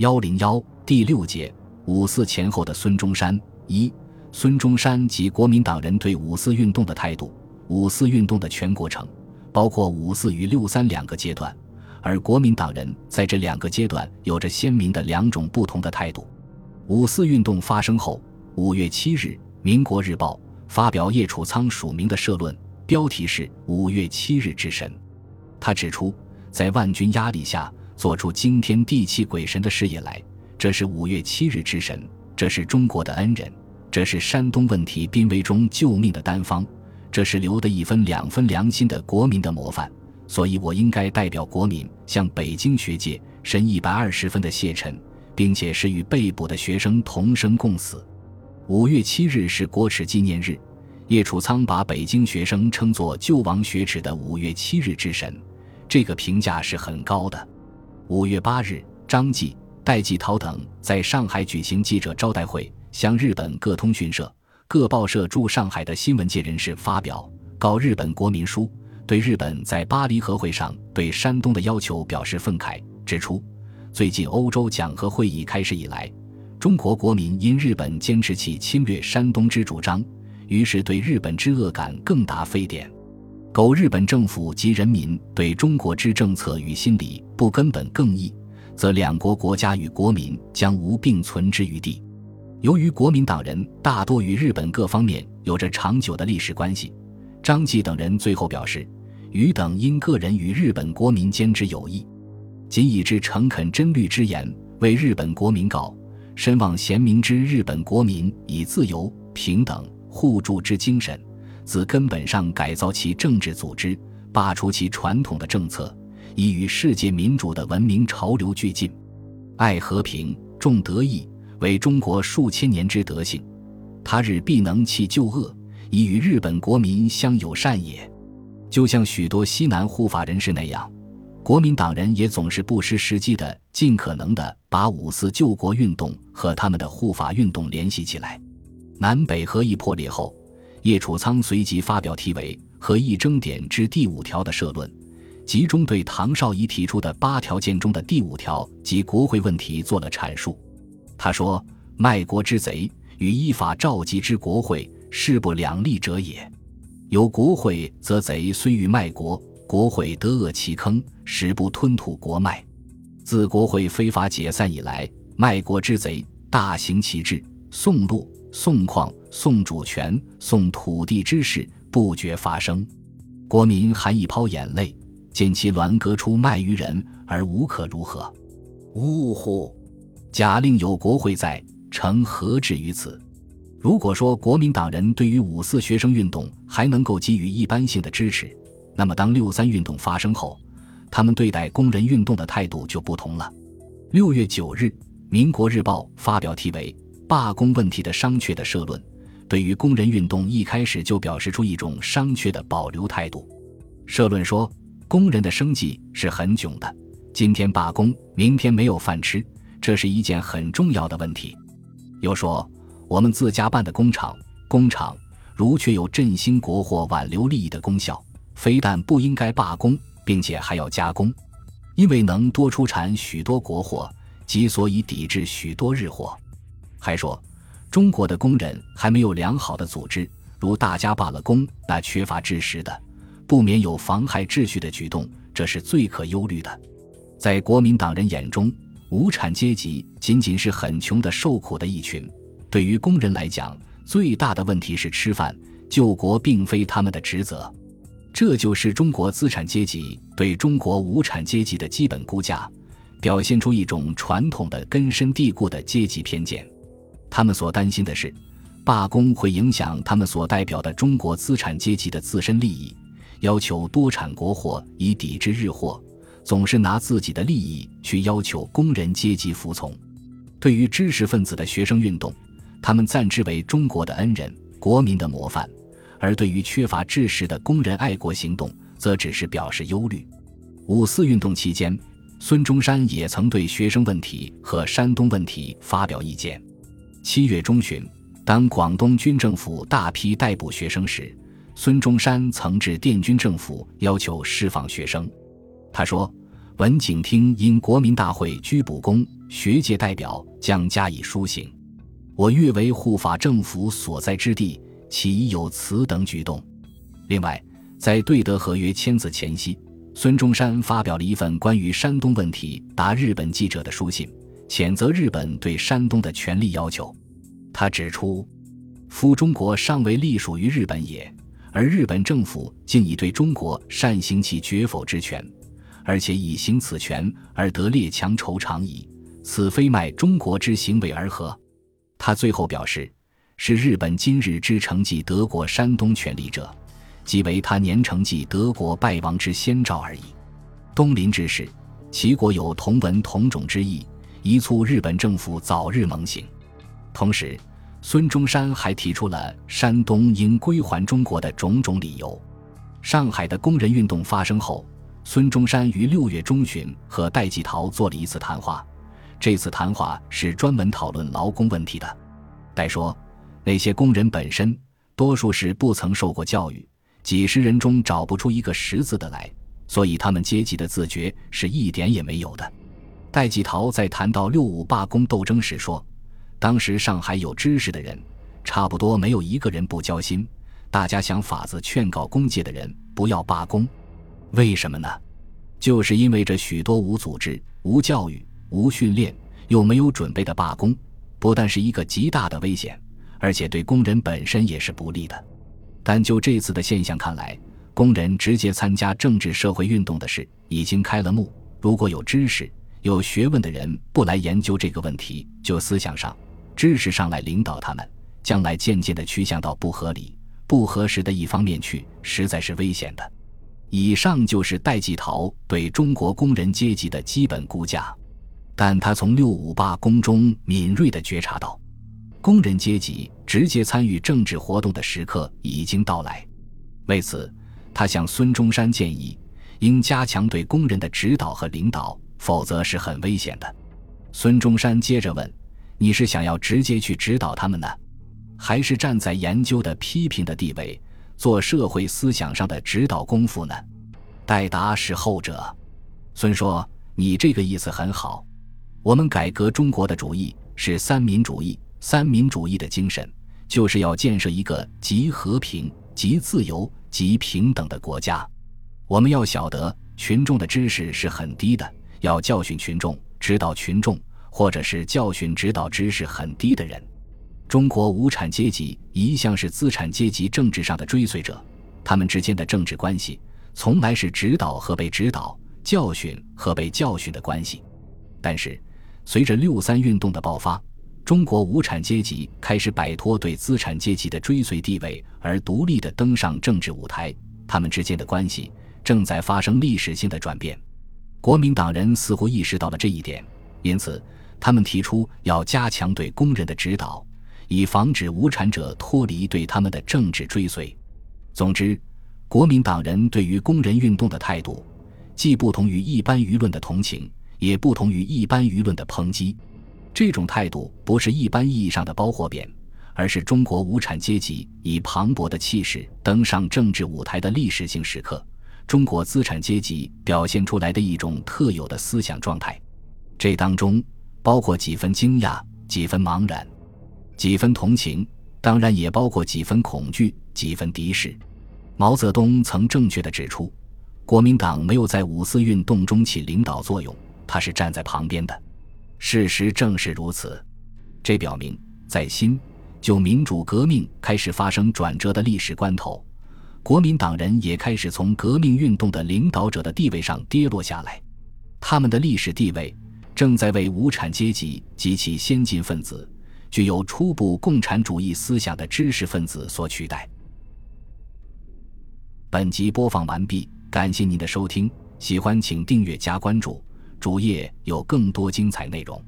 101第6节五四前后的孙中山。一、孙中山及国民党人对五四运动的态度。五四运动的全过程包括五四与六三两个阶段，而国民党人在这两个阶段有着鲜明的两种不同的态度。五四运动发生后，5月7日民国日报发表叶楚仓署名的社论，标题是5月7日之神。他指出，在万军压力下做出惊天地泣鬼神的事业来，这是5月7日之神，这是中国的恩人，这是山东问题濒危中救命的单方，这是留得一分两分良心的国民的模范，所以我应该代表国民向北京学界申120分的谢忱，并且是与被捕的学生同生共死。5月7日是国耻纪念日，叶楚仓把北京学生称作救亡学耻的5月7日之神，这个评价是很高的。5月8日，张继、戴季陶等在上海举行记者招待会，向日本各通讯社、各报社驻上海的新闻界人士发表告日本国民书，对日本在巴黎和会上对山东的要求表示愤慨，指出最近欧洲讲和会议开始以来，中国国民因日本坚持其侵略山东之主张，于是对日本之恶感更达非典。苟日本政府及人民对中国之政策与心理不根本更易，则两国国家与国民将无并存之余地。由于国民党人大多与日本各方面有着长久的历史关系，张继等人最后表示，余等因个人与日本国民间之友谊，仅以之诚恳真律之言为日本国民告，深望贤明之日本国民以自由、平等、互助之精神，自根本上改造其政治组织，罢除其传统的政策，以与世界民主的文明潮流俱进。爱和平，重德义，为中国数千年之德性，他日必能弃旧恶，以与日本国民相友善也。就像许多西南护法人士那样，国民党人也总是不失时机地尽可能地把五四救国运动和他们的护法运动联系起来。南北合议破裂后，叶楚仓随即发表题为《合议争点之第五条》的社论，集中对唐绍仪提出的8条件中的第5条及国会问题做了阐述。他说，卖国之贼与依法召集之国会，势不两立者也。有国会则贼虽欲卖国，国会得扼其坑，实不吞吐国脉。自国会非法解散以来，卖国之贼大行其志，送路、送矿、送主权、送土地之事不觉发生，国民含一抛眼泪，见其鸾割出卖于人而无可如何。呜呼！假令有国会在，诚何至于此？如果说国民党人对于五四学生运动还能够给予一般性的支持，那么当六三运动发生后，他们对待工人运动的态度就不同了。6月9日，民国日报发表题为《罢工问题的商榷》的社论，对于工人运动一开始就表示出一种商榷的保留态度。社论说，工人的生计是很窘的，今天罢工，明天没有饭吃，这是一件很重要的问题。又说，我们自家办的工厂如确有振兴国或挽留利益的功效，非但不应该罢工，并且还要加工，因为能多出产许多国货，即所以抵制许多日货。还说，中国的工人还没有良好的组织，如大家罢了工，那缺乏知识的，不免有妨害秩序的举动，这是最可忧虑的。在国民党人眼中，无产阶级仅仅是很穷的受苦的一群，对于工人来讲，最大的问题是吃饭，救国并非他们的职责。这就是中国资产阶级对中国无产阶级的基本估价，表现出一种传统的根深蒂固的阶级偏见。他们所担心的是，罢工会影响他们所代表的中国资产阶级的自身利益，要求多产国货以抵制日货，总是拿自己的利益去要求工人阶级服从。对于知识分子的学生运动，他们赞之为中国的恩人，国民的模范，而对于缺乏知识的工人爱国行动，则只是表示忧虑。五四运动期间，孙中山也曾对学生问题和山东问题发表意见。7月中旬，当广东军政府大批逮捕学生时，孙中山曾致电军政府要求释放学生。他说，文景厅因国民大会拘捕工学界代表将加以书醒。我越为护法政府所在之地，岂有此等举动？另外，在对德合约签字前夕，孙中山发表了一份关于山东问题答日本记者的书信，谴责日本对山东的权利要求。他指出，夫中国尚未隶属于日本也，而日本政府竟已对中国擅行其决否之权，而且以行此权而得列强酬偿矣，此非卖中国之行为而何？他最后表示，是日本今日之承继德国山东权力者，即为他年承继德国败亡之先兆而已。东邻之事，齐国有同文同种之意，宜促日本政府早日猛醒。同时，孙中山还提出了山东应归还中国的种种理由。上海的工人运动发生后，孙中山于6月中旬和戴季陶做了一次谈话，这次谈话是专门讨论劳工问题的。戴说，那些工人本身多数是不曾受过教育，几十人中找不出一个识字的来，所以他们阶级的自觉是一点也没有的。戴季陶在谈到6·5罢工斗争时说，当时上海有知识的人差不多没有一个人不交心，大家想法子劝告工界的人不要罢工。为什么呢？就是因为这许多无组织、无教育、无训练又没有准备的罢工，不但是一个极大的危险，而且对工人本身也是不利的。但就这次的现象看来，工人直接参加政治社会运动的事已经开了幕，如果有知识有学问的人不来研究这个问题，就思想上知识上来领导他们，将来渐渐地趋向到不合理不合时的一方面去，实在是危险的。以上就是戴季陶对中国工人阶级的基本估价，但他从6·5罢工中敏锐地觉察到，工人阶级直接参与政治活动的时刻已经到来。为此，他向孙中山建议应加强对工人的指导和领导，否则是很危险的。孙中山接着问，你是想要直接去指导他们呢，还是站在研究的批评的地位做社会思想上的指导功夫呢？戴答是后者。孙说，你这个意思很好，我们改革中国的主义是三民主义，三民主义的精神就是要建设一个极和平、极自由、极平等的国家。我们要晓得群众的知识是很低的，要教训群众、指导群众，或者是教训指导知识很低的人。中国无产阶级一向是资产阶级政治上的追随者，他们之间的政治关系从来是指导和被指导、教训和被教训的关系。但是随着63运动的爆发，中国无产阶级开始摆脱对资产阶级的追随地位，而独立地登上政治舞台，他们之间的关系正在发生历史性的转变。国民党人似乎意识到了这一点，因此他们提出要加强对工人的指导，以防止无产者脱离对他们的政治追随。总之，国民党人对于工人运动的态度既不同于一般舆论的同情，也不同于一般舆论的抨击。这种态度不是一般意义上的褒或贬，而是中国无产阶级以磅礴的气势登上政治舞台的历史性时刻，中国资产阶级表现出来的一种特有的思想状态。这当中包括几分惊讶，几分茫然，几分同情，当然也包括几分恐惧，几分敌视。毛泽东曾正确地指出，国民党没有在5·4运动中起领导作用，他是站在旁边的。事实正是如此。这表明，在新旧民主革命开始发生转折的历史关头，国民党人也开始从革命运动的领导者的地位上跌落下来，他们的历史地位正在为无产阶级及其先进分子、具有初步共产主义思想的知识分子所取代。本集播放完毕，感谢您的收听，喜欢请订阅加关注，主页有更多精彩内容。